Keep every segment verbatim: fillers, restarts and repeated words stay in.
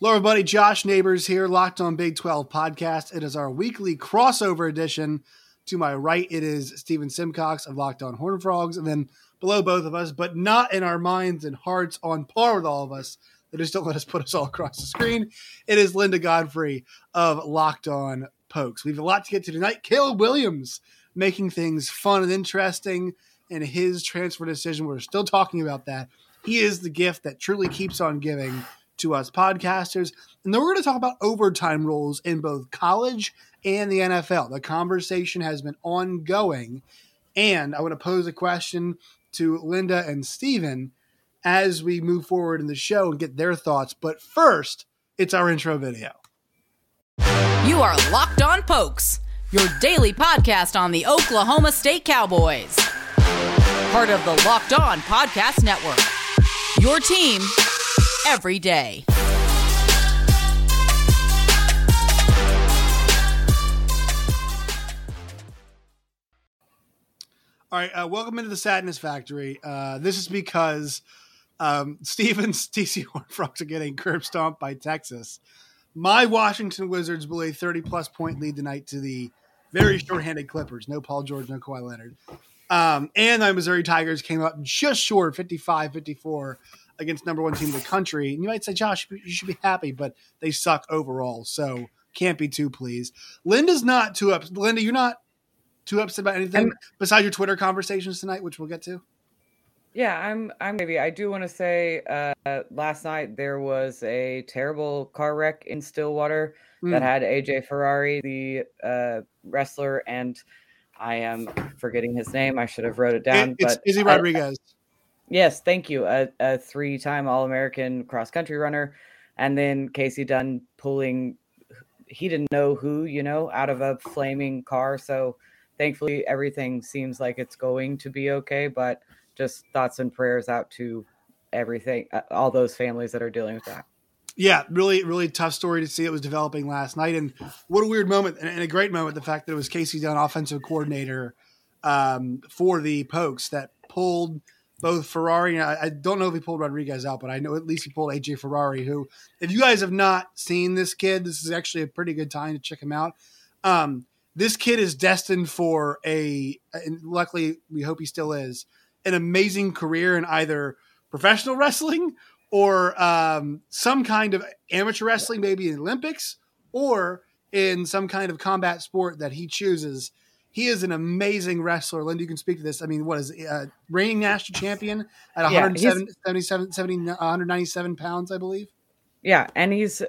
Hello, everybody. Josh Neighbors here, Locked On Big twelve podcast. It is our weekly crossover edition. To my right, it is Stephen Simcox of Locked On Horned Frogs, and then below both of us, but not in our minds and hearts on par with all of us. They just don't let us put us all across the screen. It is Linda Godfrey of Locked On Pokes. We have a lot to get to tonight. Caleb Williams making things fun and interesting, and his transfer decision. We're still talking about that. He is the gift that truly keeps on giving to us podcasters. And then we're going to talk about overtime rules in both college and the N F L. The conversation has been ongoing. And I want to pose a question to Linda and Steven as we move forward in the show and get their thoughts. But first, it's our intro video. You are Locked On Pokes, your daily podcast on the Oklahoma State Cowboys. Part of the Locked On Podcast Network. Your team every day. All right, uh, welcome into the Sadness Factory. Uh, this is because um, Stephen's T C Horned Frogs are getting curb stomped by Texas. My Washington Wizards blew a thirty-plus point lead tonight to the very shorthanded Clippers. No Paul George, no Kawhi Leonard. Um, and the Missouri Tigers came up just short, fifty-five fifty-four. Against number one team in the country. And you might say, Josh, you should be happy, but they suck overall. So can't be too pleased. Linda's not too upset. Linda, you're not too upset about anything I'm, besides your Twitter conversations tonight, which we'll get to. Yeah, I'm, I'm maybe. I do want to say uh, last night there was a terrible car wreck in Stillwater mm. that had A J Ferrari, the uh, wrestler, and I am forgetting his name. I should have wrote it down. It, it's but Izzy Rodriguez. I, Yes, thank you. A, a three-time All-American cross-country runner. And then Casey Dunn pulling, he didn't know who, you know, out of a flaming car. So thankfully everything seems like it's going to be okay. But just thoughts and prayers out to everything, all those families that are dealing with that. Yeah, really, really tough story to see. It was developing last night. And what a weird moment and a great moment, the fact that it was Casey Dunn, offensive coordinator um, for the Pokes, that pulled – both Ferrari, and I, I don't know if he pulled Rodriguez out, but I know at least he pulled A J Ferrari, who, if you guys have not seen this kid, this is actually a pretty good time to check him out. Um, this kid is destined for a, and luckily we hope he still is, an amazing career in either professional wrestling or um, some kind of amateur wrestling, maybe in the Olympics, or in some kind of combat sport that he chooses. He is an amazing wrestler. Linda, you can speak to this. I mean, what is uh, reigning national champion at one hundred seventy-seven, seventy, one hundred ninety-seven pounds, I believe. Yeah. And he's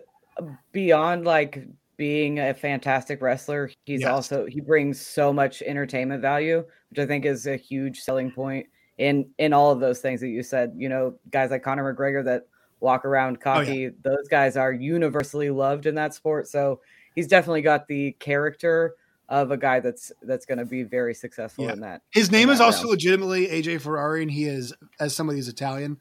beyond like being a fantastic wrestler. He's yes. also, he brings so much entertainment value, which I think is a huge selling point in, in all of those things that you said, you know, guys like Conor McGregor that walk around cocky. Oh, yeah. Those guys are universally loved in that sport. So he's definitely got the character of a guy that's that's going to be very successful yeah. in that. His name that is also realm. legitimately A J Ferrari, and he is, as somebody who's Italian,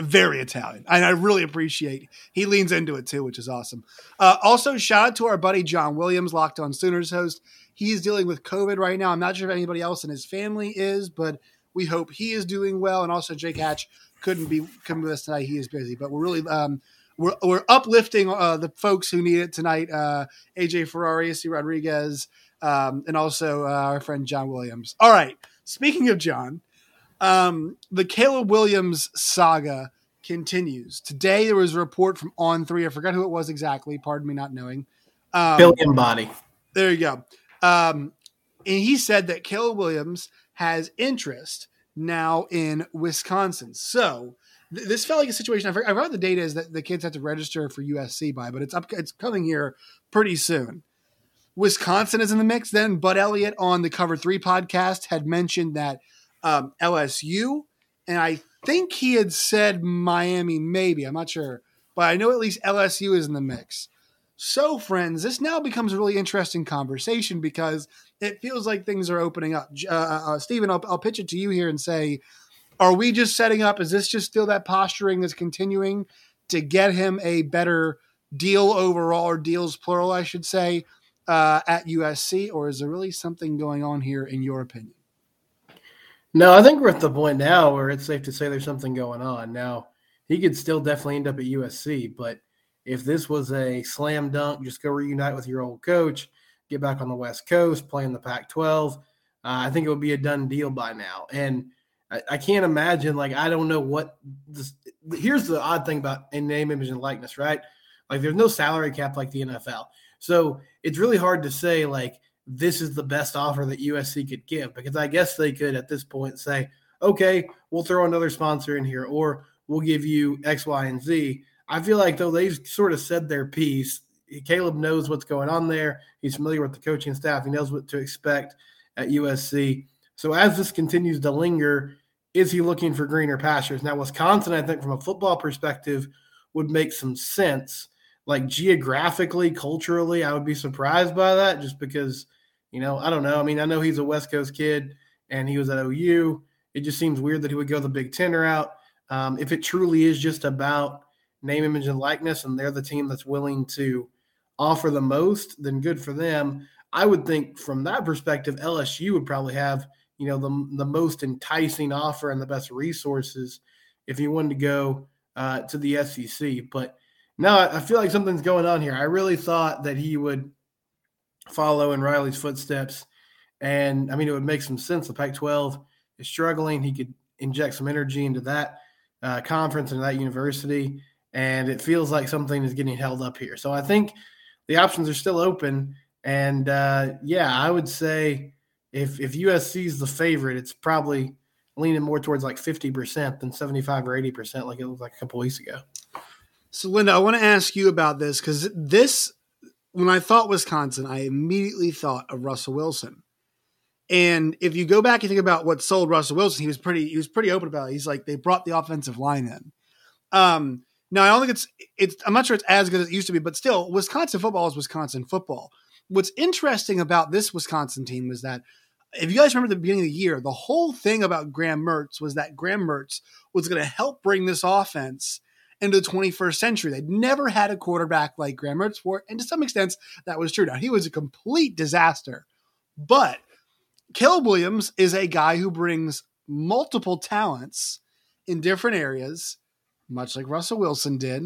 very Italian. And I really appreciate he leans into it too, which is awesome. Uh, also, shout out to our buddy John Williams, Locked On Sooners host. He's dealing with COVID right now. I'm not sure if anybody else in his family is, but we hope he is doing well. And also, Jake Hatch couldn't be coming with us tonight. He is busy, but we're really um, we're we're uplifting uh, the folks who need it tonight. Uh, A J Ferrari, Izzy Rodriguez. Um, and also uh, our friend John Williams. All right. Speaking of John, um, the Caleb Williams saga continues. Today there was a report from On three. I forgot who it was exactly. Pardon me not knowing. Um, Bill Bonnie. There you go. Um, and he said that Caleb Williams has interest now in Wisconsin. So th- this felt like a situation. I forgot, I forgot the data is that the kids have to register for U S C by, but it's up. It's coming here pretty soon. Wisconsin is in the mix. Then Bud Elliott on the Cover Three podcast had mentioned that um, L S U, and I think he had said Miami, maybe. I'm not sure, but I know at least L S U is in the mix. So, friends, this now becomes a really interesting conversation because it feels like things are opening up. Uh, uh, Stephen, I'll, I'll pitch it to you here and say, are we just setting up? Is this just still that posturing that's continuing to get him a better deal overall, or deals plural, I should say, Uh, at U S C, or is there really something going on here in your opinion? No, I think we're at the point now where it's safe to say there's something going on. Now, he could still definitely end up at U S C, but If this was a slam dunk, just go reunite with your old coach, get back on the West Coast, play in the Pac twelve, uh, I think it would be a done deal by now. And I, I can't imagine, like, I don't know what this, here's the odd thing about in name, image, and likeness, right? Like, there's no salary cap like the N F L. So it's really hard to say, like, this is the best offer that U S C could give, because I guess they could at this point say, okay, we'll throw another sponsor in here, or we'll give you X, Y, and Z. I feel like, though, they've sort of said their piece. Caleb knows what's going on there. He's familiar with the coaching staff. He knows what to expect at U S C. So as this continues to linger, is he looking for greener pastures? Now, Wisconsin, I think, from a football perspective, would make some sense. Like, geographically, culturally, I would be surprised by that, just because, you know, I don't know. I mean, I know he's a West Coast kid and he was at O U. It just seems weird that he would go the Big Ten route. Um, if it truly is just about name, image, and likeness, and they're the team that's willing to offer the most, then good for them. I would think from that perspective, L S U would probably have, you know, the, the most enticing offer and the best resources if you wanted to go uh, to the S E C. But no, I feel like something's going on here. I really thought that he would follow in Riley's footsteps. And, I mean, it would make some sense. The Pac twelve is struggling. He could inject some energy into that uh, conference and that university. And it feels like something is getting held up here. So I think the options are still open. And, uh, yeah, I would say if if U S C is the favorite, it's probably leaning more towards like fifty percent than seventy-five or eighty percent like it looked like a couple weeks ago. So, Linda, I want to ask you about this, because this, when I thought Wisconsin, I immediately thought of Russell Wilson. And if you go back and think about what sold Russell Wilson, he was pretty he was pretty open about it. He's like, they brought the offensive line in. Um, now, I don't think it's, it's – I'm not sure it's as good as it used to be, but still, Wisconsin football is Wisconsin football. What's interesting about this Wisconsin team was that, if you guys remember at the beginning of the year, the whole thing about Graham Mertz was that Graham Mertz was going to help bring this offense – into the twenty-first century. They'd never had a quarterback like Graham Mertz for, and to some extent, that was true. Now, he was a complete disaster, but Caleb Williams is a guy who brings multiple talents in different areas, much like Russell Wilson did.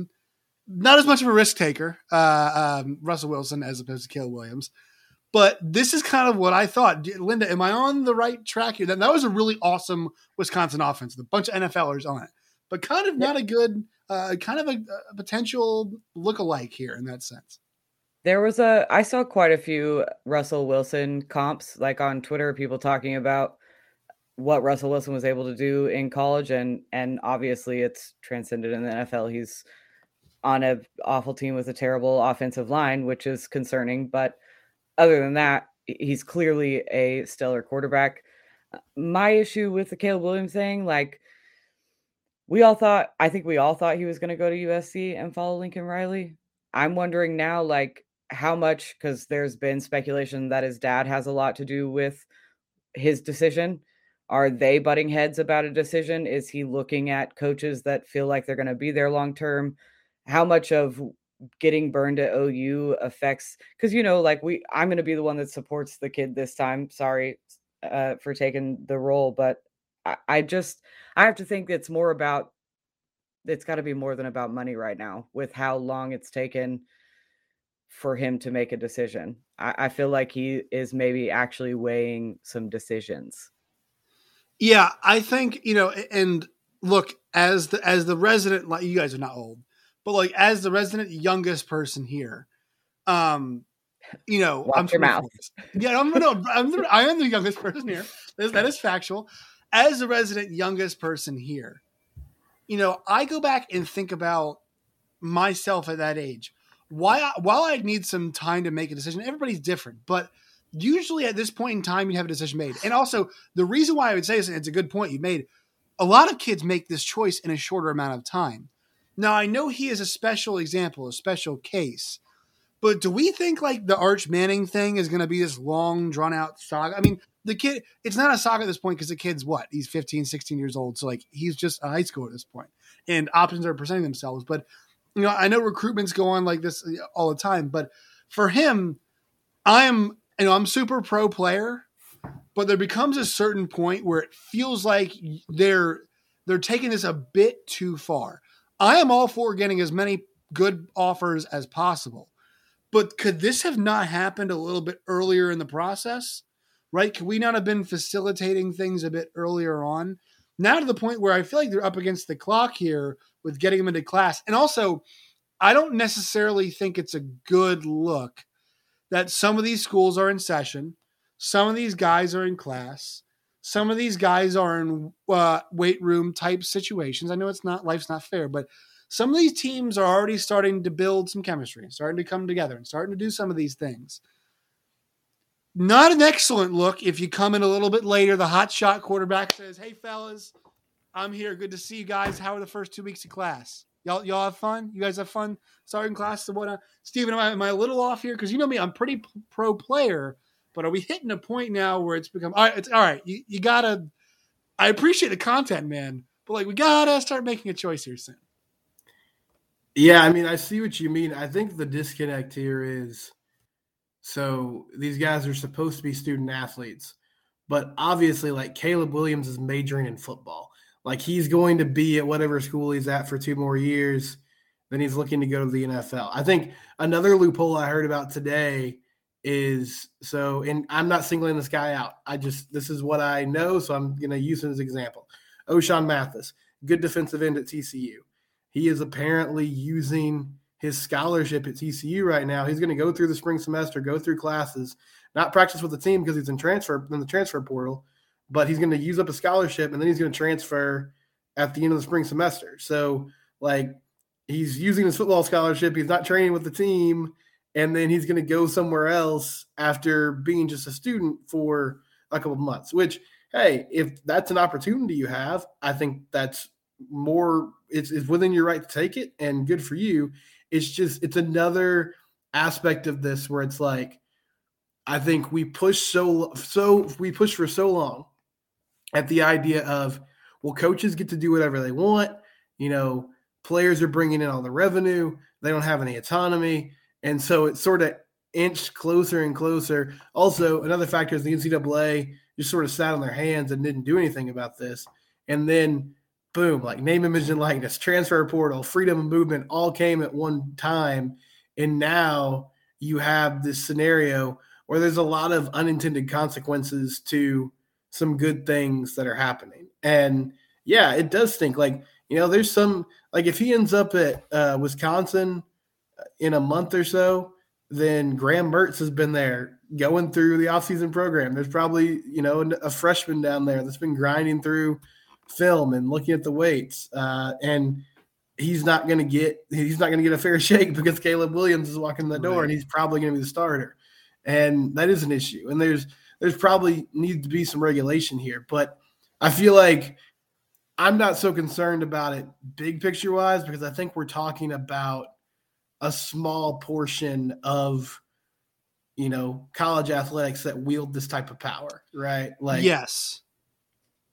Not as much of a risk taker, uh, um, Russell Wilson, as opposed to Caleb Williams, but this is kind of what I thought. Linda, am I on the right track here? That, that was a really awesome Wisconsin offense with a bunch of NFLers on it, but kind of not a good... Uh, kind of a, a potential lookalike here in that sense. There was a, I saw quite a few Russell Wilson comps, like on Twitter, people talking about what Russell Wilson was able to do in college. And, and obviously it's transcended in the N F L. He's on an awful team with a terrible offensive line, which is concerning. But other than that, he's clearly a stellar quarterback. My issue with the Caleb Williams thing, like, We all thought, I think we all thought he was going to go to U S C and follow Lincoln Riley. I'm wondering now, like, how much, because there's been speculation that his dad has a lot to do with his decision. Are they butting heads about a decision? Is he looking at coaches that feel like they're going to be there long term? How much of getting burned at O U affects? Because, you know, like, we, I'm going to be the one that supports the kid this time. Sorry uh, for taking the role, but I just, I have to think it's more about, it's got to be more than about money right now with how long it's taken for him to make a decision. I, I feel like he is maybe actually weighing some decisions. Yeah, I think, you know, and look, as the, as the resident, like, you guys are not old, but like as the resident youngest person here, um, you know, Watch I'm your mouth. Yeah, I'm, no, I'm the, I am the youngest person here. That, that is factual. As the resident youngest person here, you know, I go back and think about myself at that age. Why, I, while I need some time to make a decision, everybody's different, but usually at this point in time, you have a decision made. And also, the reason why I would say this, and it's a good point you made, a lot of kids make this choice in a shorter amount of time. Now, I know he is a special example, a special case, but do we think like the Arch Manning thing is going to be this long, drawn-out saga? I mean, the kid, it's not a saga at this point because the kid's what? He's fifteen, sixteen years old. So, like, he's just a high school at this point. And options are presenting themselves. But, you know, I know recruitments go on like this all the time. But for him, I am, you know, I'm super pro player. But there becomes a certain point where it feels like they're they're taking this a bit too far. I am all for getting as many good offers as possible. But could this have not happened a little bit earlier in the process, right? Could we not have been facilitating things a bit earlier on? Now to the point where I feel like they're up against the clock here with getting them into class. And also, I don't necessarily think it's a good look that some of these schools are in session, some of these guys are in class, some of these guys are in uh, weight room type situations. I know it's not, life's not fair, but some of these teams are already starting to build some chemistry and starting to come together and starting to do some of these things. Not an excellent look if you come in a little bit later. The hotshot quarterback says, "Hey, fellas, I'm here. Good to see you guys. How are the first two weeks of class? Y'all y'all have fun? You guys have fun starting classes and whatnot?" Steven, am I, am I a little off here? Because you know me, I'm pretty p- pro player, but are we hitting a point now where it's become, all right, it's, all right you, you got to, I appreciate the content, man, but like we got to start making a choice here soon. Yeah, I mean, I see what you mean. I think the disconnect here is, so these guys are supposed to be student athletes, but obviously like Caleb Williams is majoring in football. Like he's going to be at whatever school he's at for two more years. Then he's looking to go to the N F L. I think another loophole I heard about today is, so, and I'm not singling this guy out. I just, this is what I know. So I'm going to use him as an example. Oshon Mathis, good defensive end at T C U. He is apparently using his scholarship at T C U right now. He's going to go through the spring semester, go through classes, not practice with the team because he's in transfer in the transfer portal, but he's going to use up a scholarship and then he's going to transfer at the end of the spring semester. So like he's using his football scholarship. He's not training with the team. And then he's going to go somewhere else after being just a student for a couple of months, which, hey, if that's an opportunity you have, I think that's more, it's, it's within your right to take it and good for you. It's just, it's another aspect of this where it's like, I think we push so, so we push for so long at the idea of, well, coaches get to do whatever they want. You know, players are bringing in all the revenue. They don't have any autonomy. And so it's sort of inched closer and closer. Also, another factor is the N C double A just sort of sat on their hands and didn't do anything about this. And then boom, like name, image, and likeness, transfer portal, freedom of movement all came at one time. And now you have this scenario where there's a lot of unintended consequences to some good things that are happening. And yeah, it does stink. Like, you know, there's some, like if he ends up at uh, Wisconsin in a month or so, then Graham Mertz has been there going through the offseason program. There's probably, you know, a freshman down there that's been grinding through film and looking at the weights. Uh, and he's not going to get, he's not going to get a fair shake because Caleb Williams is walking the door, right, and he's probably going to be the starter. And that is an issue. And there's, there's probably needs to be some regulation here, but I feel like I'm not so concerned about it big picture wise, because I think we're talking about a small portion of, you know, college athletics that wield this type of power, right? Like, yes,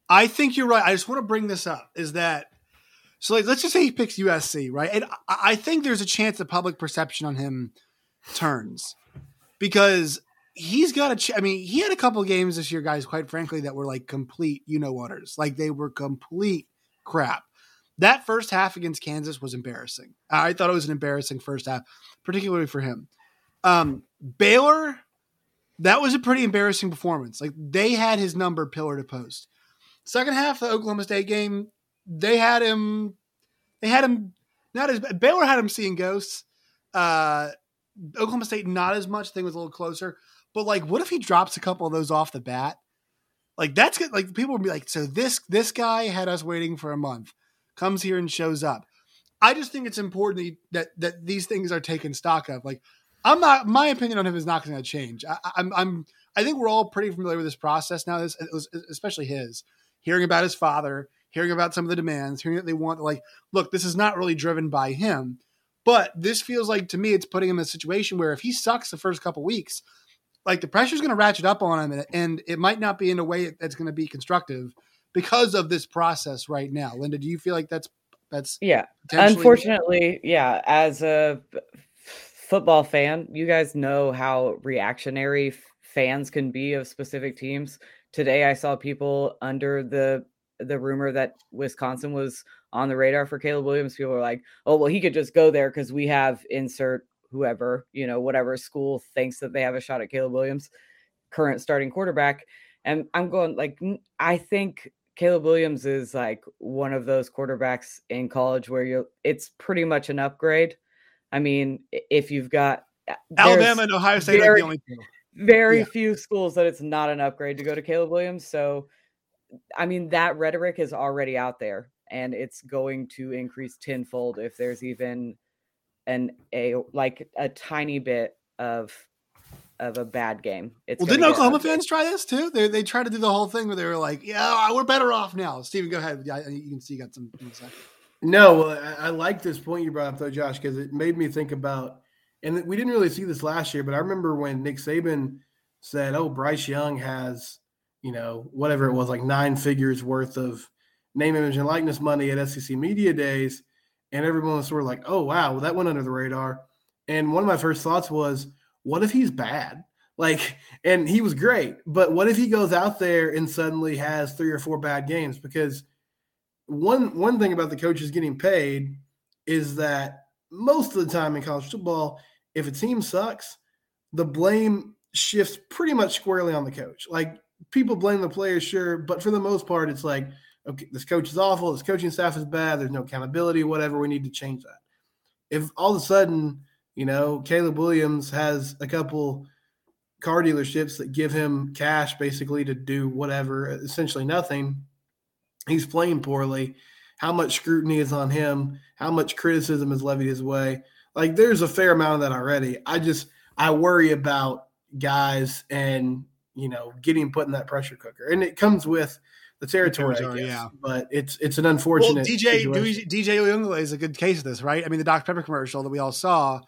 I think you're right. I just want to bring this up is that, so like, let's just say he picks U S C, right? And I think there's a chance the public perception on him turns because he's got a, ch- I mean, he had a couple of games this year, guys, quite frankly, that were like complete, you know, waters, like they were complete crap. That first half against Kansas was embarrassing. I thought it was an embarrassing first half, particularly for him. Um, Baylor, that was a pretty embarrassing performance. Like they had his number pillar to post. Second half of the Oklahoma State game, they had him. They had him not as Baylor had him seeing ghosts. Uh, Oklahoma State not as much. Thing was a little closer. But like, what if he drops a couple of those off the bat? Like that's good. Like people would be like, so this this guy had us waiting for a month. Comes here and shows up. I just think it's important that that these things are taken stock of. Like, I'm not. My opinion on him is not going to change. I, I'm. I'm. I think we're all pretty familiar with this process now. This, especially his, hearing about his father, hearing about some of the demands, hearing that they want. Like, look, this is not really driven by him, but this feels like to me it's putting him in a situation where if he sucks the first couple weeks, like the pressure's going to ratchet up on him, and, and it might not be in a way that's going to be constructive because of this process right now. Linda, do you feel like that's, that's, yeah, potentially- unfortunately. Yeah. As a f- football fan, you guys know how reactionary f- fans can be of specific teams. Today, I saw people under the, the rumor that Wisconsin was on the radar for Caleb Williams. People are like, oh, well, he could just go there because we have insert whoever, you know, whatever school thinks that they have a shot at Caleb Williams, current starting quarterback. And I'm going like, I think Caleb Williams is like one of those quarterbacks in college where you it's pretty much an upgrade. I mean, if you've got Alabama and Ohio State, very, are the only two. very yeah. few schools that it's not an upgrade to go to Caleb Williams. So, I mean, that rhetoric is already out there, and it's going to increase tenfold if there's even an a like a tiny bit of of a bad game. It's well, didn't Oklahoma fans try this too? They they tried to do the whole thing where they were like, "Yeah, we're better off now." Steven, go ahead. Yeah, you can see you got some. Insight. No, well, I, I like this point you brought up though, Josh, because it made me think about, and we didn't really see this last year, but I remember when Nick Saban said, "Oh, Bryce Young has, you know, whatever it was, like nine figures worth of name, image, and likeness money at S E C Media Days," and everyone was sort of like, "Oh, wow, well, that went under the radar." And one of my first thoughts was, what if he's bad? Like, and he was great, but what if he goes out there and suddenly has three or four bad games? Because one one thing about the coaches getting paid is that most of the time in college football, if a team sucks, the blame shifts pretty much squarely on the coach. Like, people blame the players, sure, but for the most part, it's like, okay, this coach is awful, this coaching staff is bad, there's no accountability, whatever, we need to change that. If all of a sudden – you know, Caleb Williams has a couple car dealerships that give him cash basically to do whatever, essentially nothing. He's playing poorly. How much scrutiny is on him? How much criticism is levied his way? Like, there's a fair amount of that already. I just, I worry about guys and, you know, getting put in that pressure cooker. And it comes with the territory, I guess, yeah. But it's it's an unfortunate well, D J, situation. D J Leungle is a good case of this, right? I mean, the Doctor Pepper commercial that we all saw,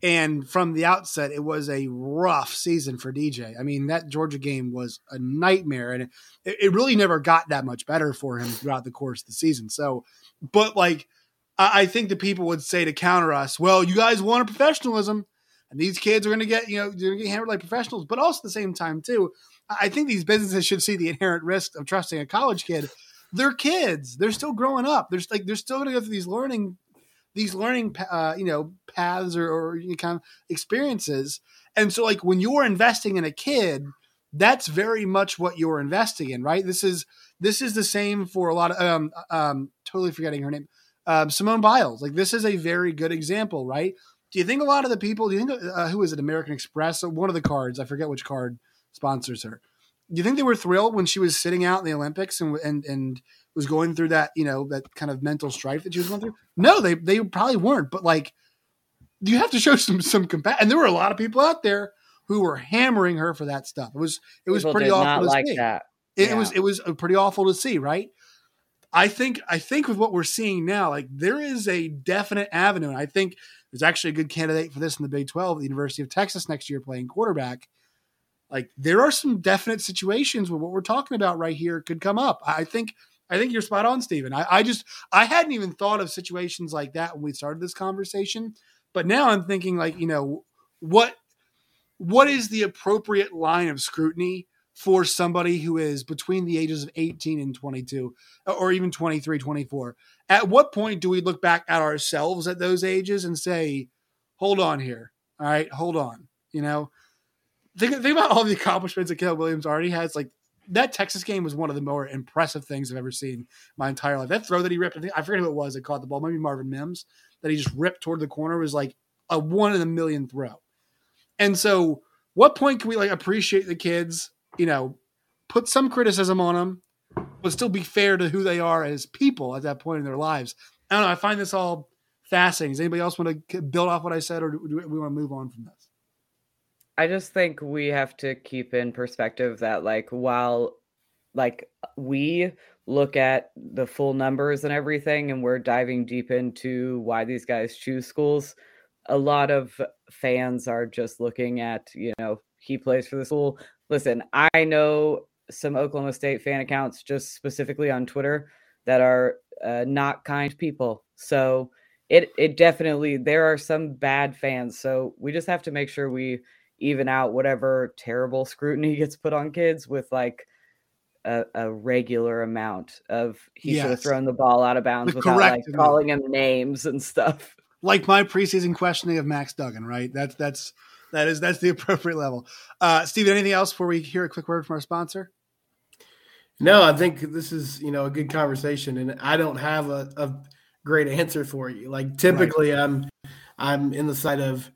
and from the outset, it was a rough season for D J. I mean, that Georgia game was a nightmare, and it, it really never got that much better for him throughout the course of the season. So, but like, I, I think the people would say to counter us, well, you guys wanted professionalism, and these kids are going to get, you know, they're going to get handled like professionals. But also at the same time, too, I think these businesses should see the inherent risk of trusting a college kid. They're kids; they're still growing up. They're like they're still going to go through these learning. These learning, uh, you know, paths or, or you know, kind of experiences. And so like when you're investing in a kid, that's very much what you're investing in, right? This is, this is the same for a lot of, um, um, totally forgetting her name, um, Simone Biles. Like this is a very good example, right? Do you think a lot of the people, do you think, uh, who is it? American Express, one of the cards, I forget which card sponsors her. Do you think they were thrilled when she was sitting out in the Olympics and, and, and, was going through that, you know, that kind of mental strife that she was going through? No, they they probably weren't. But like, you have to show some some compassion. And there were a lot of people out there who were hammering her for that stuff. It was it was people pretty awful to like see. That. It, yeah. it was it was pretty awful to see, right? I think I think with what we're seeing now, like there is a definite avenue. And I think there's actually a good candidate for this in the Big twelve at the University of Texas next year playing quarterback. Like there are some definite situations where what we're talking about right here could come up. I think. I think you're spot on, Steven. I, I just I hadn't even thought of situations like that when we started this conversation, but now I'm thinking like, you know, what what is the appropriate line of scrutiny for somebody who is between the ages of eighteen and twenty-two or even twenty-three, twenty-four? At what point do we look back at ourselves at those ages and say, hold on here. All right, hold on. You know, think, think about all the accomplishments that Caleb Williams already has. Like, that Texas game was one of the more impressive things I've ever seen my entire life. That throw that he ripped, I, think, I forget who it was that caught the ball, maybe Marvin Mims, that he just ripped toward the corner was like a one in a million throw. And so what point can we like appreciate the kids, you know, put some criticism on them, but still be fair to who they are as people at that point in their lives? I don't know. I find this all fascinating. Does anybody else want to build off what I said or do we want to move on from this? I just think we have to keep in perspective that like, while like we look at the full numbers and everything, and we're diving deep into why these guys choose schools, a lot of fans are just looking at, you know, he plays for the school. Listen, I know some Oklahoma State fan accounts just specifically on Twitter that are uh, not kind people. So it, it definitely, there are some bad fans. So we just have to make sure we even out whatever terrible scrutiny gets put on kids with like a, a regular amount of he yes. should have thrown the ball out of bounds the without like calling him names and stuff. Like my preseason questioning of Max Duggan, right? That's that's that is that's the appropriate level. Uh, Steven, anything else before we hear a quick word from our sponsor? No, I think this is, you know, a good conversation, and I don't have a, a great answer for you. Like typically, right. I'm I'm in the side of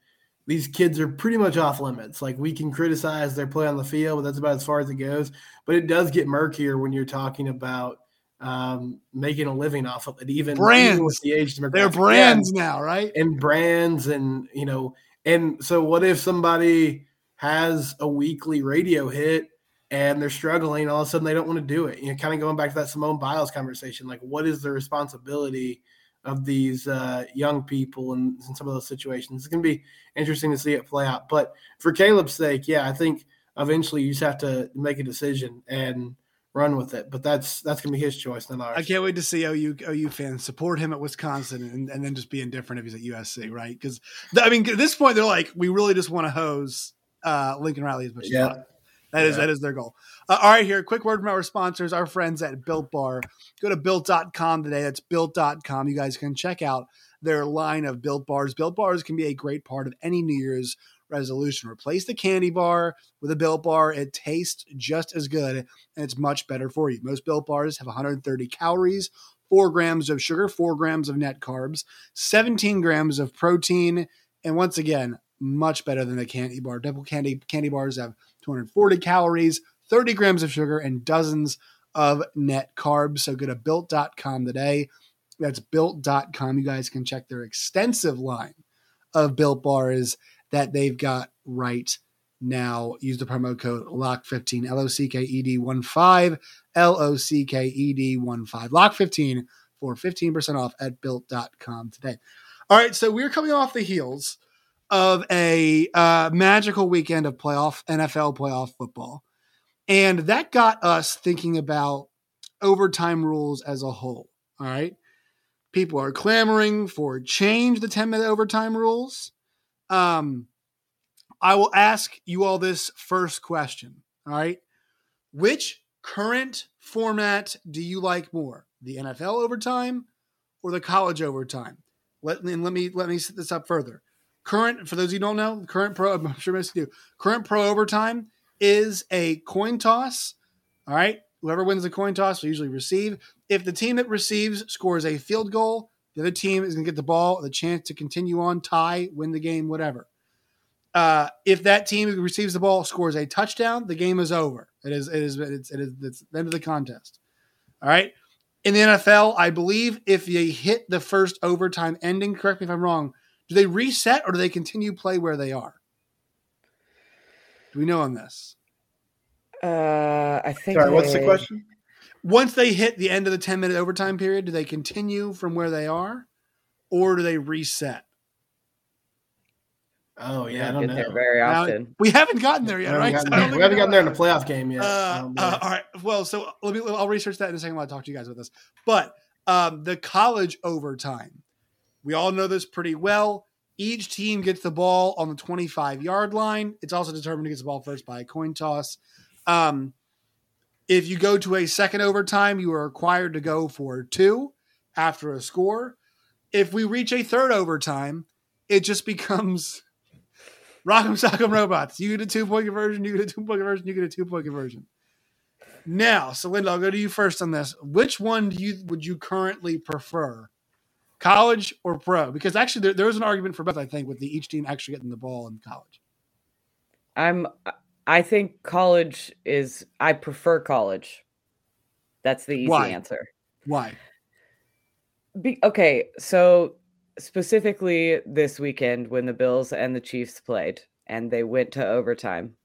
these kids are pretty much off limits. Like we can criticize their play on the field, but that's about as far as it goes. But it does get murkier when you're talking about um, making a living off of it. Even brands, even with the age demographic, they're brands now, right? And brands, and you know, and so what if somebody has a weekly radio hit? And they're struggling. All of a sudden, they don't want to do it. You know, kind of going back to that Simone Biles conversation. Like, what is the responsibility of these uh, young people in, in some of those situations? It's going to be interesting to see it play out. But for Caleb's sake, yeah, I think eventually you just have to make a decision and run with it. But that's that's going to be his choice, not ours. I can't wait to see O U O U fans support him at Wisconsin, and, and then just be indifferent if he's at U S C, right? Because I mean, at this point, they're like, we really just want to hose uh, Lincoln Riley as much yeah. as possible. That is yeah. that is their goal. Uh, all right, here, a quick word from our sponsors, our friends at Built Bar. Go to built dot com today. That's built dot com. You guys can check out their line of Built Bars. Built Bars can be a great part of any New Year's resolution. Replace the candy bar with a Built Bar. It tastes just as good, and it's much better for you. Most Built Bars have one hundred thirty calories, four grams of sugar, four grams of net carbs, seventeen grams of protein, and once again, much better than the candy bar. Double candy candy bars have two hundred forty calories, thirty grams of sugar, and dozens of net carbs. So go to built dot com today. That's built dot com. You guys can check their extensive line of Built Bars that they've got right now. Use the promo code lock fifteen, L O C K E D one five, L O C K E D one five, lock fifteen for fifteen percent off at built dot com today. All right, so we're coming off the heels of a uh, magical weekend of playoff N F L playoff football. And that got us thinking about overtime rules as a whole. All right. People are clamoring for change the ten minute overtime rules. Um, I will ask you all this first question. All right. Which current format do you like more? The N F L overtime or the college overtime? Let, and let me, let me set this up further. Current, for those who don't know, current pro, I'm sure most of you do, current pro overtime is a coin toss. All right. Whoever wins the coin toss will usually receive. If the team that receives scores a field goal, the other team is going to get the ball, the chance to continue on, tie, win the game, whatever. Uh, if that team who receives the ball scores a touchdown, the game is over. It is, it is, it's, it is, it's the end of the contest. All right. In the N F L, I believe if you hit the first overtime ending, correct me if I'm wrong, do they reset or do they continue play where they are? Do we know on this? Uh, I think. Sorry, they, what's the question? Once they hit the end of the ten minute overtime period, do they continue from where they are or do they reset? Oh, yeah. I don't know. Very often. Now, we haven't gotten there yet, right? We haven't gotten, so we haven't gotten there in the playoff game yet. Uh, uh, all right. Well, so let me, I'll research that in a second while I talk to you guys about this. But um, the college overtime. We all know this pretty well. Each team gets the ball on the twenty-five yard line. It's also determined who gets the ball first by a coin toss. Um, if you go to a second overtime, you are required to go for two after a score. If we reach a third overtime, it just becomes rock'em sock'em robots. You get a two-point conversion, you get a two-point conversion, you get a two-point conversion. Now, so Linda, I'll go to you first on this. Which one do you would you currently prefer? College or pro? Because actually there, there was an argument for both, I think, with the each team actually getting the ball in college. I'm, I think college is, I prefer college. That's the easy Why? answer. Why? Be, okay. So specifically this weekend when the Bills and the Chiefs played and they went to overtime,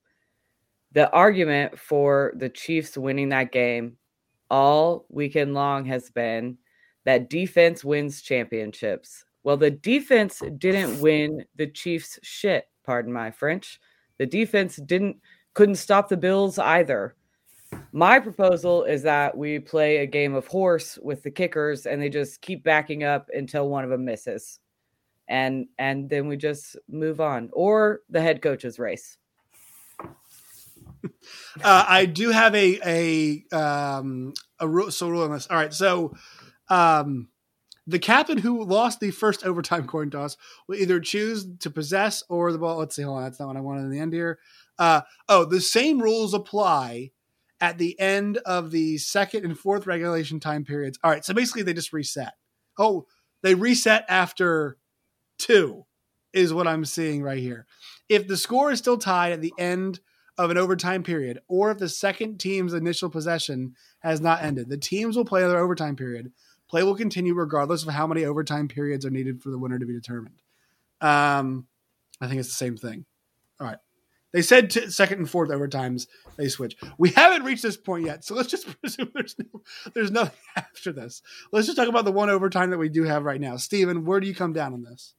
the argument for the Chiefs winning that game all weekend long has been that defense wins championships. Well, the defense didn't win the Chiefs shit, pardon my French. The defense didn't, couldn't stop the Bills either. My proposal is that we play a game of horse with the kickers and they just keep backing up until one of them misses. And, and then we just move on, or the head coach's race. uh, I do have a a um a rule. So rule on this. All right, so um, the captain who lost the first overtime coin toss will either choose to possess or the ball. Let's see. Hold on, that's not what I wanted in the end here. Uh, oh, the same rules apply at the end of the second and fourth regulation time periods. All right, so basically they just reset. Oh, they reset after two is what I'm seeing right here. If the score is still tied at the end of an overtime period, or if the second team's initial possession has not ended, the teams will play another overtime period. Play will continue regardless of how many overtime periods are needed for the winner to be determined. Um, I think it's the same thing. All right. They said t- second and fourth overtimes, they switch. We haven't reached this point yet, so let's just presume there's no, there's nothing after this. Let's just talk about the one overtime that we do have right now. Steven, where do you come down on this?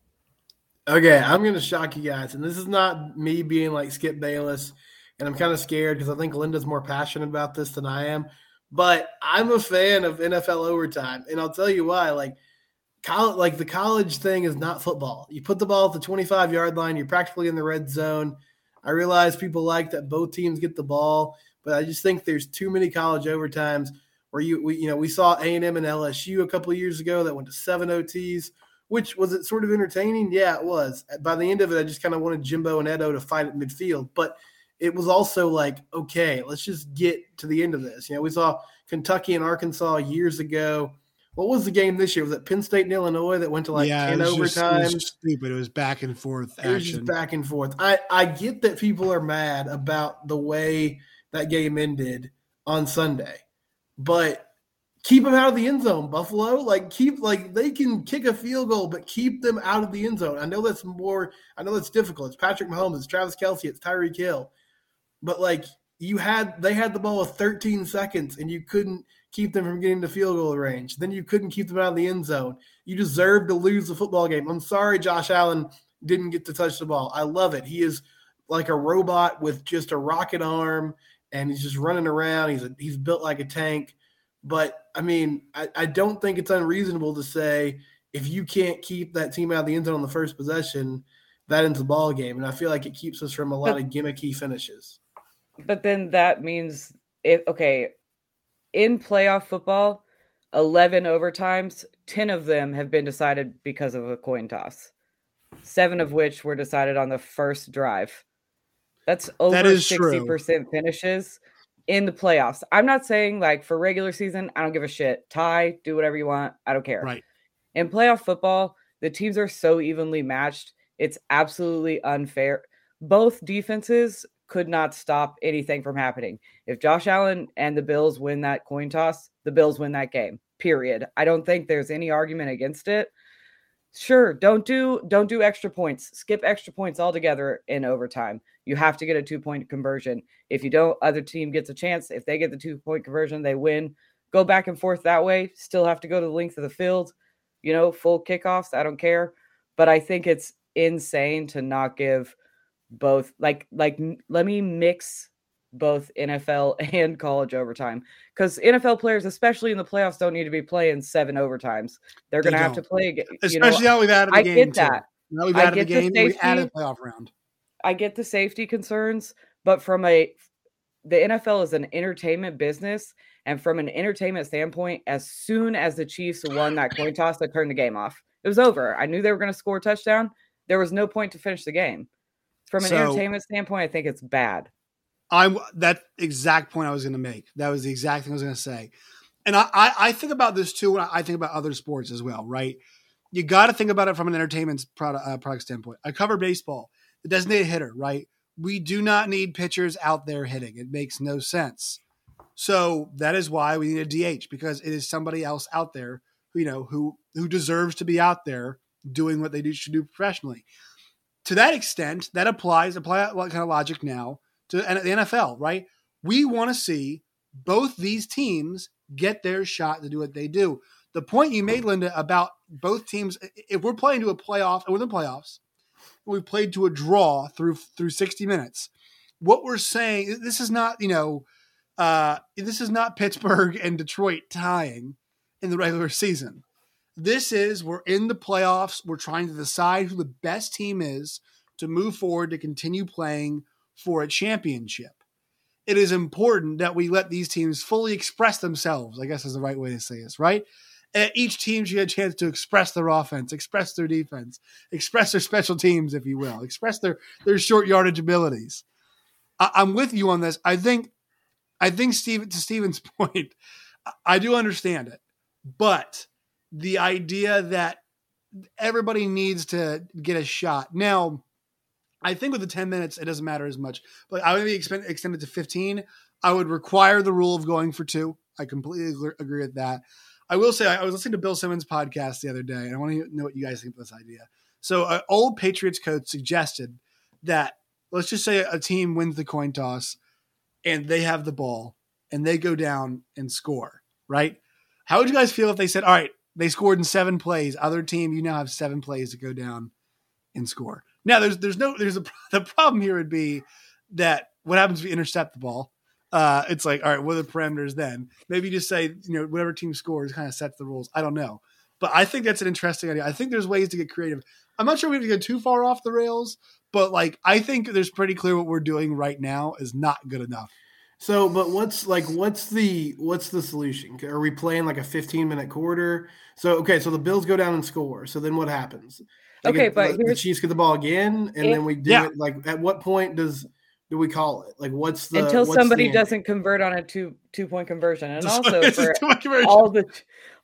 Okay, I'm going to shock you guys, and this is not me being like Skip Bayless, and I'm kind of scared because I think Linda's more passionate about this than I am, but I'm a fan of N F L overtime, and I'll tell you why. Like, college, like the college thing is not football. You put the ball at the twenty-five-yard line, you're practically in the red zone. I realize people like that both teams get the ball, but I just think there's too many college overtimes where you we, you know we saw A and M and L S U a couple of years ago that went to seven O Ts, which was it sort of entertaining? Yeah, it was. By the end of it, I just kind of wanted Jimbo and Edo to fight at midfield, but it was also like, okay, let's just get to the end of this. You know, we saw Kentucky and Arkansas years ago. What was the game this year? Was it Penn State and Illinois that went to like yeah, ten overtime? It was just stupid. It was back and forth action. It was just back and forth. I, I get that people are mad about the way that game ended on Sunday, but keep them out of the end zone, Buffalo. Like keep like they can kick a field goal, but keep them out of the end zone. I know that's more. I know that's difficult. It's Patrick Mahomes. It's Travis Kelce. It's Tyreek Hill. But like you had, they had the ball with thirteen seconds, and you couldn't keep them from getting to field goal range. Then you couldn't keep them out of the end zone. You deserve to lose the football game. I'm sorry Josh Allen didn't get to touch the ball. I love it. He is like a robot with just a rocket arm, and he's just running around. He's a, he's built like a tank. But, I mean, I, I don't think it's unreasonable to say if you can't keep that team out of the end zone on the first possession, that ends the ball game. And I feel like it keeps us from a lot of gimmicky finishes. But then that means, if okay, in playoff football, eleven overtimes, ten of them have been decided because of a coin toss, seven of which were decided on the first drive. That's over that is sixty percent true. Finishes in the playoffs. I'm not saying like for regular season, I don't give a shit. Tie, do whatever you want. I don't care. Right. In playoff football, the teams are so evenly matched. It's absolutely unfair. Both defenses could not stop anything from happening. If Josh Allen and the Bills win that coin toss, the Bills win that game, period. I don't think there's any argument against it. Sure, don't do don't do extra points. Skip extra points altogether in overtime. You have to get a two-point conversion. If you don't, other team gets a chance. If they get the two-point conversion, they win. Go back and forth that way. Still have to go to the length of the field. You know, full kickoffs, I don't care. But I think it's insane to not give both like like let me mix both N F L and college overtime, because N F L players, especially in the playoffs, don't need to be playing seven overtimes. They're they gonna don't. have to play again, especially know, now we've added the I game get that now we've added I get the game the safety, we added the playoff round. I get the safety concerns, but from a the N F L is an entertainment business, and from an entertainment standpoint, as soon as the Chiefs won that coin toss, they turned the game off. It was over. I knew they were going to score a touchdown. There was no point to finish the game. From an so, entertainment standpoint, I think it's bad. I'm that exact point I was going to make. That was the exact thing I was going to say. And I, I, I think about this too when I think about other sports as well, right? You got to think about it from an entertainment product, uh, product standpoint. I cover baseball. The designated hitter, right? We do not need pitchers out there hitting. It makes no sense. So that is why we need a D H, because it is somebody else out there who, you know, who, who deserves to be out there doing what they do, should do professionally. To that extent, that applies, apply that kind of logic now to the N F L, right? We want to see both these teams get their shot to do what they do. The point you made, Linda, about both teams, if we're playing to a playoff, and we're in the playoffs, we played to a draw through through sixty minutes. What we're saying, this is not, you know, uh, this is not Pittsburgh and Detroit tying in the regular season. This is, we're in the playoffs. We're trying to decide who the best team is to move forward to continue playing for a championship. it is important that we let these teams fully express themselves, I guess is the right way to say this, right? And each team should get a chance to express their offense, express their defense, express their special teams, if you will, express their, their short yardage abilities. I, I'm with you on this. I think, I think Steve, to Steven's point, I do understand it, but the idea that everybody needs to get a shot. Now, I think with the ten minutes, it doesn't matter as much, but I would be extended to fifteen. I would require the rule of going for two. I completely agree with that. I will say, I was listening to Bill Simmons' podcast the other day, and I want to know what you guys think of this idea. So an old Patriots coach suggested that, let's just say a team wins the coin toss and they have the ball and they go down and score, right? How would you guys feel if they said, all right, they scored in seven plays, other team, you now have seven plays to go down and score. Now there's, there's no, there's a, the problem here would be that what happens if you intercept the ball? Uh, it's like, all right, what are the parameters then? Maybe just say, you know, whatever team scores kind of sets the rules. I don't know. But I think that's an interesting idea. I think there's ways to get creative. I'm not sure we have to get too far off the rails, but like, I think there's pretty clear what we're doing right now is not good enough. So, but what's like, what's the, what's the solution? Are we playing like a fifteen minute quarter? So, okay. So the Bills go down and score. So then what happens? Like okay. If, but the Chiefs get the ball again. And it, then we do yeah. it. Like at what point does, do we call it? Like what's the, until what's somebody the doesn't convert on a two, two point conversion. And also for all the,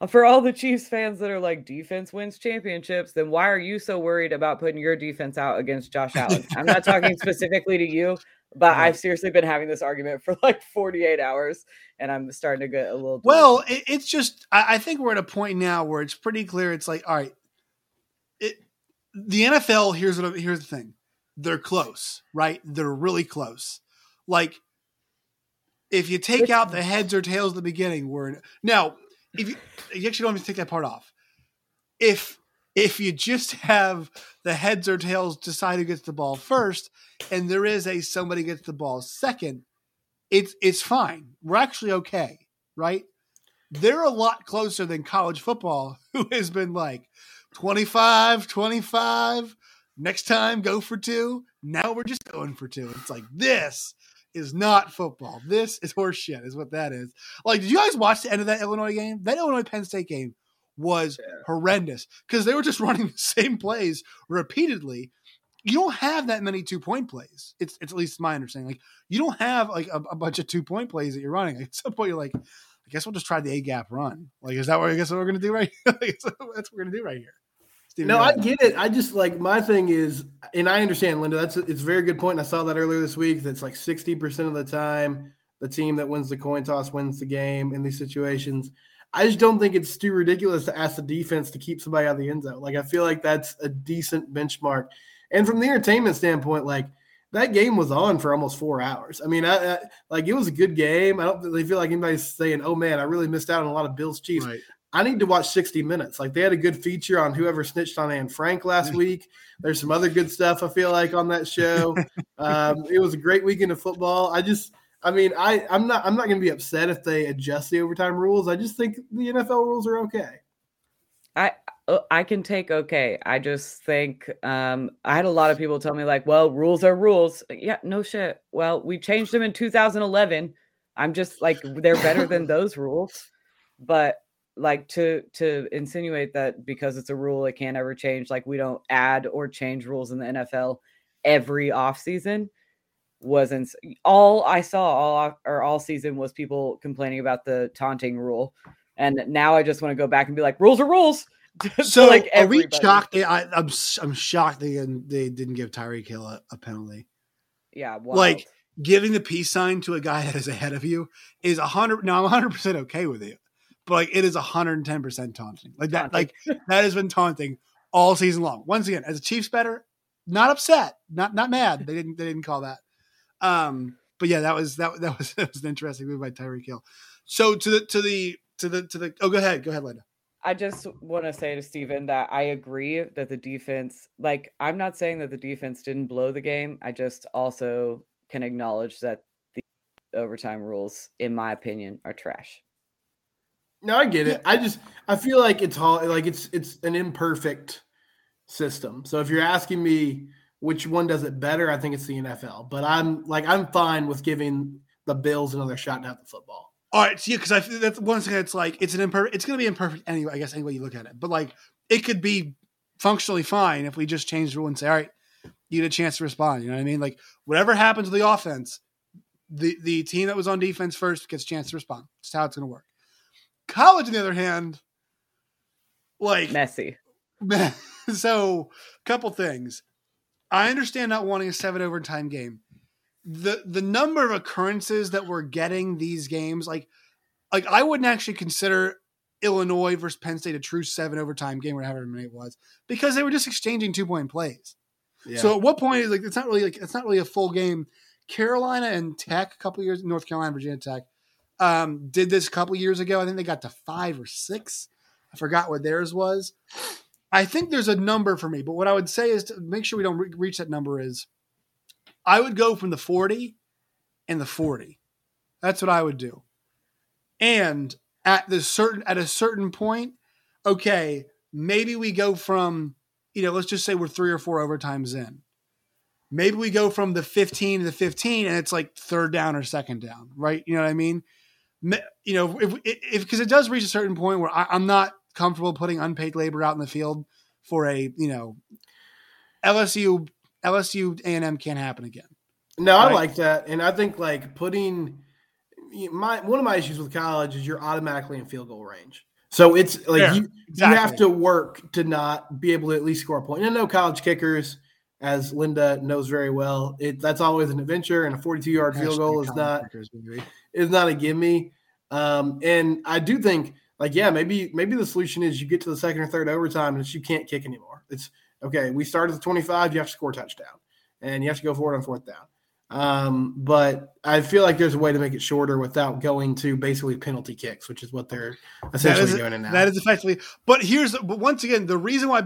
for all the Chiefs fans that are like defense wins championships, then why are you so worried about putting your defense out against Josh Allen? I'm not talking specifically to you. But I've seriously been having this argument for like forty-eight hours, and I'm starting to get a little – Well, it, it's just – I think we're at a point now where it's pretty clear. It's like, all right, it, the N F L, here's what, here's the thing. They're close, right? They're really close. Like, if you take out the heads or tails at the beginning, we're in, now, if you, you actually don't have to take that part off. If – If you just have the heads or tails decide who gets the ball first, and there is a somebody gets the ball second, it's it's fine. We're actually okay, right? They're a lot closer than college football, who has been like twenty-five, twenty-five, next time go for two. Now we're just going for two. It's like, this is not football. This is horseshit is what that is. Like, did you guys watch the end of that Illinois game? That Illinois-Penn State game was yeah. horrendous because they were just running the same plays repeatedly. You don't have that many two-point plays. It's, it's at least my understanding. Like, you don't have like a, a bunch of two-point plays that you're running. Like, at some point, you're like, I guess we'll just try the A-gap run. Like, is that what I guess what we're gonna do right here? That's what we're gonna do right here. Steven, no, I get it. I just like my thing is, and I understand, Linda. That's a, it's a very good point. And I saw that earlier this week. That's like sixty percent of the time, the team that wins the coin toss wins the game in these situations. I just don't think it's too ridiculous to ask the defense to keep somebody out of the end zone. Like, I feel like that's a decent benchmark. And from the entertainment standpoint, like, that game was on for almost four hours. I mean, I, I like, it was a good game. I don't really feel like anybody's saying, oh, man, I really missed out on a lot of Bills Chiefs. Right. I need to watch sixty minutes. Like, they had a good feature on whoever snitched on Anne Frank last week. There's some other good stuff, I feel like, on that show. um, it was a great weekend of football. I just – I mean, I, I'm not I'm not going to be upset if they adjust the overtime rules. I just think the N F L rules are okay. I I can take okay. I just think um, I had a lot of people tell me like, well, rules are rules. Yeah, no shit. Well, we changed them in two thousand eleven. I'm just like, they're better than those rules. But like to to insinuate that because it's a rule, it can't ever change. Like, we don't add or change rules in the N F L every offseason. Wasn't all I saw all or all season was people complaining about the taunting rule, and now I just want to go back and be like, rules are rules. So like, are we shocked? I, I'm I'm shocked they didn't, they didn't give Tyreek Hill a, a penalty. Yeah, wild. Like giving the peace sign to a guy that is ahead of you is a hundred. No, I'm one hundred percent okay with you, but like it is one hundred ten percent taunting. Like that, taunting. Like that has been taunting all season long. Once again, as a Chiefs better, not upset, not not mad. They didn't they didn't call that. Um, but yeah, that was, that, that was, that was an interesting move by Tyreek Hill. So to the, to the, to the, to the, oh, go ahead. Go ahead, Linda. I just want to say to Steven that I agree that the defense, like, I'm not saying that the defense didn't blow the game. I just also can acknowledge that the overtime rules, in my opinion, are trash. No, I get it. I just, I feel like it's all like it's, it's an imperfect system. So if you're asking me, which one does it better? I think it's the N F L, but I'm like, I'm fine with giving the Bills another shot to have the football. All right, so yeah, because I that's one thing that's like it's an imperfect. It's going to be imperfect anyway, I guess, any way you look at it. But like it could be functionally fine if we just change the rule and say, all right, you get a chance to respond. You know what I mean? Like whatever happens with the offense, the the team that was on defense first gets a chance to respond. That's how it's going to work. College, on the other hand, like messy. So a couple things. I understand not wanting a seven overtime game. The the number of occurrences that we're getting these games, like like I wouldn't actually consider Illinois versus Penn State a true seven overtime game, whatever it was, because they were just exchanging two point plays. Yeah. So at what point is like it's not really like it's not really a full game. Carolina and Tech a couple of years, North Carolina, Virginia Tech, um, did this a couple of years ago. I think they got to five or six. I forgot what theirs was. I think there's a number for me, but what I would say is to make sure we don't re- reach that number is I would go from the forty and the forty. That's what I would do. And at the certain at a certain point, okay, maybe we go from, you know, let's just say we're three or four overtimes in. Maybe we go from the fifteen to the fifteen and it's like third down or second down, right? You know what I mean? You know, if if because it does reach a certain point where I, I'm not comfortable putting unpaid labor out in the field for a, you know, L S U L S U A and M can't happen again. No, right? I like that. And I think like putting my, one of my issues with college is you're automatically in field goal range. So it's like, yeah, you, exactly. you have to work to not be able to at least score a point. And I know college kickers, as Linda knows very well, it that's always an adventure, and a forty-two yard field goal is not, kickers, is not a gimme. Um, and I do think like, yeah, maybe, maybe the solution is you get to the second or third overtime and it's, you can't kick anymore. It's, okay, we start at the twenty-five, you have to score a touchdown, and you have to go for it on fourth down. Um, but I feel like there's a way to make it shorter without going to basically penalty kicks, which is what they're essentially is, doing in now. That is effectively – but here's – but once again, the reason why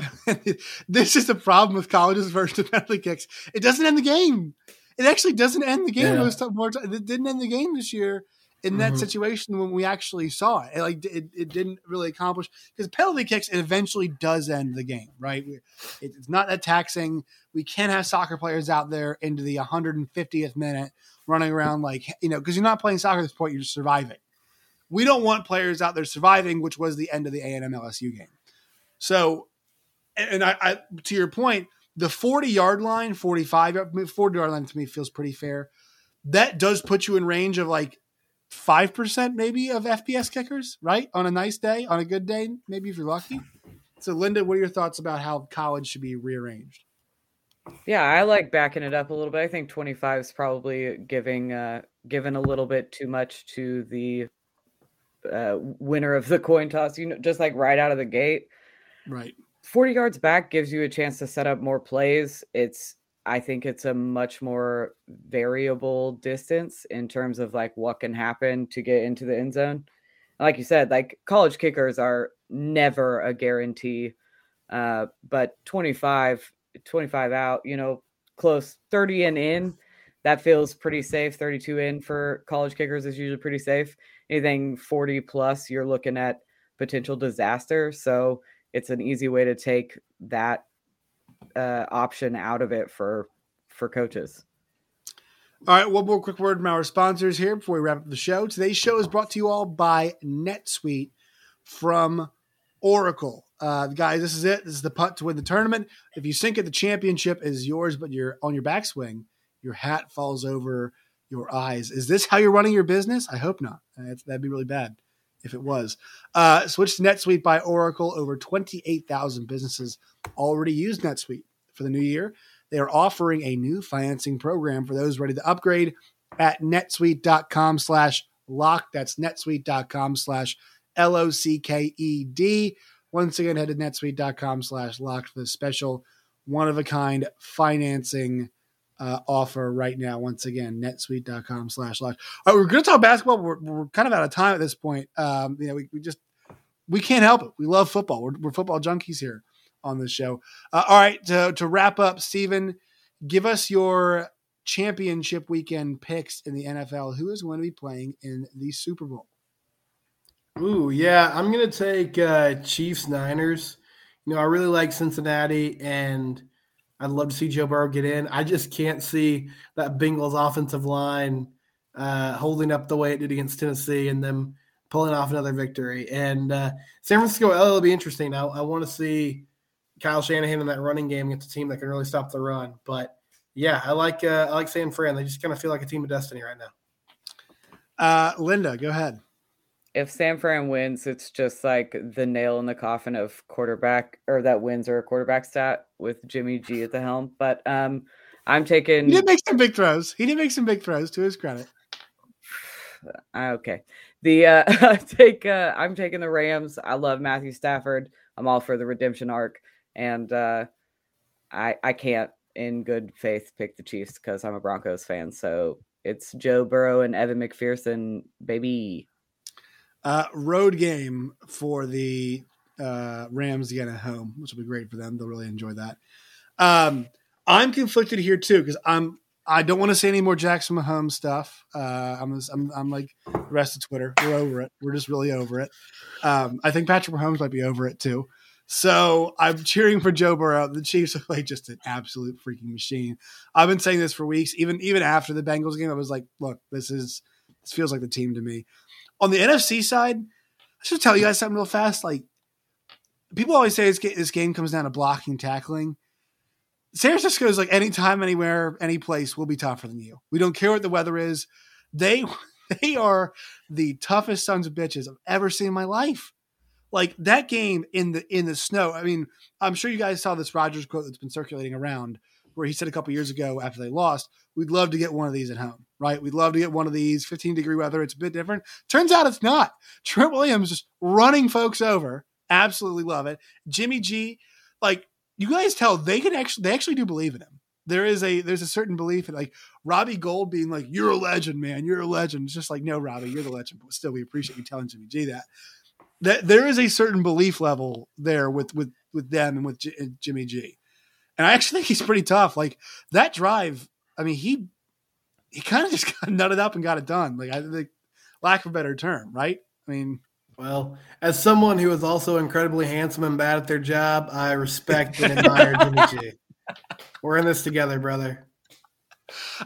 – this is the problem with colleges versus penalty kicks. It doesn't end the game. It actually doesn't end the game. Yeah. Most of, more time, it didn't end the game this year in mm-hmm. that situation when we actually saw it. It, like, it, it didn't really accomplish – because penalty kicks, it eventually does end the game, right? We, it, it's not that taxing. We can't have soccer players out there into the one hundred fiftieth minute running around like, you know, because you're not playing soccer at this point, you're just surviving. We don't want players out there surviving, which was the end of the A and M L S U game. So, and I, I to your point, the forty-yard line, forty-five, forty-yard line to me feels pretty fair. That does put you in range of like, five percent maybe of F P S kickers, right? On a nice day, on a good day, maybe if you're lucky. So, Linda, what are your thoughts about how college should be rearranged? Yeah, I like backing it up a little bit. I think twenty-five is probably giving uh, given a little bit too much to the uh, winner of the coin toss, you know, just like right out of the gate. Right. forty yards back gives you a chance to set up more plays. It's I think it's a much more variable distance in terms of like what can happen to get into the end zone. And like you said, like college kickers are never a guarantee, uh, but twenty-five, twenty-five out, you know, close thirty and in, that feels pretty safe. thirty-two in for college kickers is usually pretty safe. Anything forty plus, you're looking at potential disaster. So it's an easy way to take that uh option out of it for for coaches. All right, one more quick word from our sponsors here before we wrap up the show. Today's show is brought to you all by NetSuite from Oracle. Uh guys, this is it. This is the putt to win the tournament. If you sink it, the championship is yours, but you're on your backswing, your hat falls over your eyes. Is this how you're running your business? I hope not. That'd be really bad if it was. Uh, switch to NetSuite by Oracle. Over twenty-eight thousand businesses already use NetSuite for the new year. They are offering a new financing program for those ready to upgrade at netsuite.com slash lock. That's netsuite.com slash L O C K E D. Once again, head to netsuite.com slash lock for the special one-of-a-kind financing Uh, offer right now. Once again, netsuite.com slash lock. All right, we're going to talk basketball, but we're, we're kind of out of time at this point. Um, you know, we, we just, we can't help it. We love football. We're, we're football junkies here on this show. Uh, all right. To, to wrap up, Stephen, give us your championship weekend picks in the N F L. Who is going to be playing in the Super Bowl? Ooh, yeah. I'm going to take uh, Chiefs Niners. You know, I really like Cincinnati, and I'd love to see Joe Burrow get in. I just can't see that Bengals offensive line uh, holding up the way it did against Tennessee and them pulling off another victory. And uh, San Francisco, it'll be interesting. I, I want to see Kyle Shanahan in that running game against a team that can really stop the run. But, yeah, I like uh, I like San Fran. They just kind of feel like a team of destiny right now. Uh, Linda, go ahead. If San Fran wins, it's just like the nail in the coffin of quarterback, or that wins are a quarterback stat with Jimmy G at the helm. But um, I'm taking. He did make some big throws. He did make some big throws, to his credit. Okay, the uh, take. Uh, I'm taking the Rams. I love Matthew Stafford. I'm all for the redemption arc, and uh, I I can't in good faith pick the Chiefs because I'm a Broncos fan. So it's Joe Burrow and Evan McPherson, baby. Uh, road game for the uh, Rams again at home, which will be great for them. They'll really enjoy that. Um, I'm conflicted here too because I'm I don't want to say any more Jackson Mahomes stuff. Uh, I'm, just, I'm I'm like the rest of Twitter. We're over it. We're just really over it. Um, I think Patrick Mahomes might be over it too. So I'm cheering for Joe Burrow. The Chiefs are like just an absolute freaking machine. I've been saying this for weeks. Even even after the Bengals game, I was like, look, this is this feels like the team to me. On the N F C side, I should tell you guys something real fast. Like, people always say this game, this game comes down to blocking, tackling. San Francisco is like anytime, anywhere, any place will be tougher than you. We don't care what the weather is. They they are the toughest sons of bitches I've ever seen in my life. Like that game in the in the snow. I mean, I'm sure you guys saw this Rodgers quote that's been circulating around, where he said a couple years ago after they lost, we'd love to get one of these at home, right? We'd love to get one of these fifteen degree weather. It's a bit different. Turns out it's not. Trent Williams just running folks over. Absolutely love it. Jimmy G, like you guys tell they can actually, they actually do believe in him. There is a, there's a certain belief in like Robbie Gold being like, you're a legend, man. You're a legend. It's just like, no, Robbie, you're the legend, but still we appreciate you telling Jimmy G that. That there is a certain belief level there with, with, with them and with G, and Jimmy G. And I actually think he's pretty tough. Like that drive, I mean, he he kind of just got nutted up and got it done. Like I think, lack of a better term, right? I mean, well, as someone who is also incredibly handsome and bad at their job, I respect and admire Jimmy G. We're in this together, brother.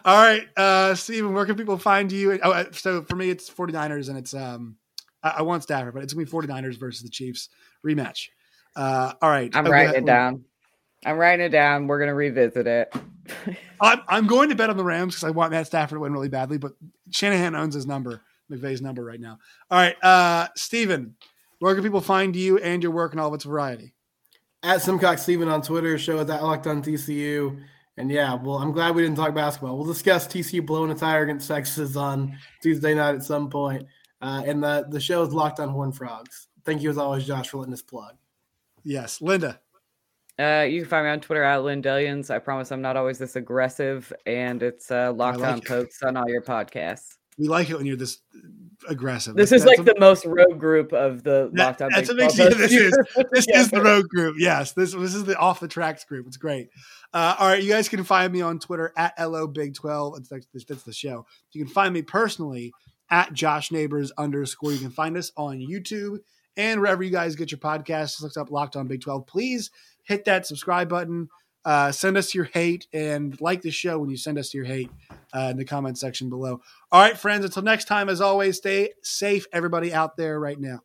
All right, uh, Stephen, where can people find you? Oh, so for me, it's 49ers, and it's um, I, I want Stafford, but it's gonna be 49ers versus the Chiefs rematch. Uh, all right, I'm okay, writing it down. I'm writing it down. We're going to revisit it. I'm, I'm going to bet on the Rams because I want Matt Stafford to win really badly, but Shanahan owns his number, McVay's number right now. All right, uh, Stephen, where can people find you and your work and all of its variety? At Simcox Stephen on Twitter, show us at Locked On T C U. And, yeah, well, I'm glad we didn't talk basketball. We'll discuss T C U blowing a tire against Texas on Tuesday night at some point. Uh, and the, the show is Locked On Horned Frogs. Thank you, as always, Josh, for letting us plug. Yes, Linda. Uh, you can find me on Twitter at Lindellians. I promise I'm not always this aggressive, and it's uh, Locked like On Pokes on all your podcasts. We like it when you're this aggressive. This like, is like a, the most rogue group of the that, Locked On. That's what makes you. This is this yeah. is the rogue group. Yes, this this is the off the tracks group. It's great. Uh, all right, you guys can find me on Twitter at L O Big twelve. It's like, that's the show. You can find me personally at Josh Neighbors underscore. You can find us on YouTube and wherever you guys get your podcasts. Just look up Locked On Big twelve, please. Hit that subscribe button, uh, send us your hate, and like the show when you send us your hate uh, in the comment section below. All right, friends, until next time, as always, stay safe, everybody out there right now.